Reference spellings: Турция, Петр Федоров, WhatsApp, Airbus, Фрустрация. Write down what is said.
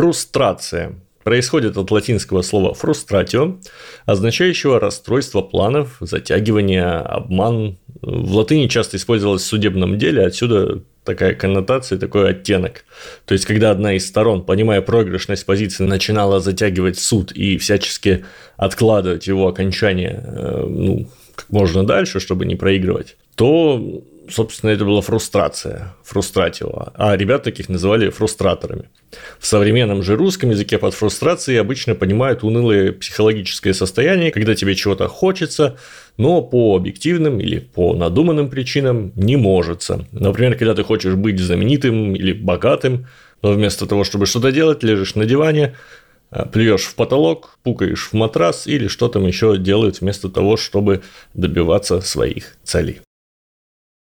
Фрустрация происходит от латинского слова frustratio, означающего расстройство планов, затягивание, обман. В латыни часто использовалось в судебном деле, отсюда такая коннотация, такой оттенок. То есть, когда одна из сторон, понимая проигрышность позиции, начинала затягивать суд и всячески откладывать его окончание, как можно дальше, чтобы не проигрывать, то, собственно, это была фрустрация, frustratio, а ребят таких называли фрустраторами. В современном же русском языке под фрустрацией обычно понимают унылое психологическое состояние, когда тебе чего-то хочется, но по объективным или по надуманным причинам не можется. Например, когда ты хочешь быть знаменитым или богатым, но вместо того, чтобы что-то делать, лежишь на диване, плюешь в потолок, пукаешь в матрас или что там еще делают вместо того, чтобы добиваться своих целей.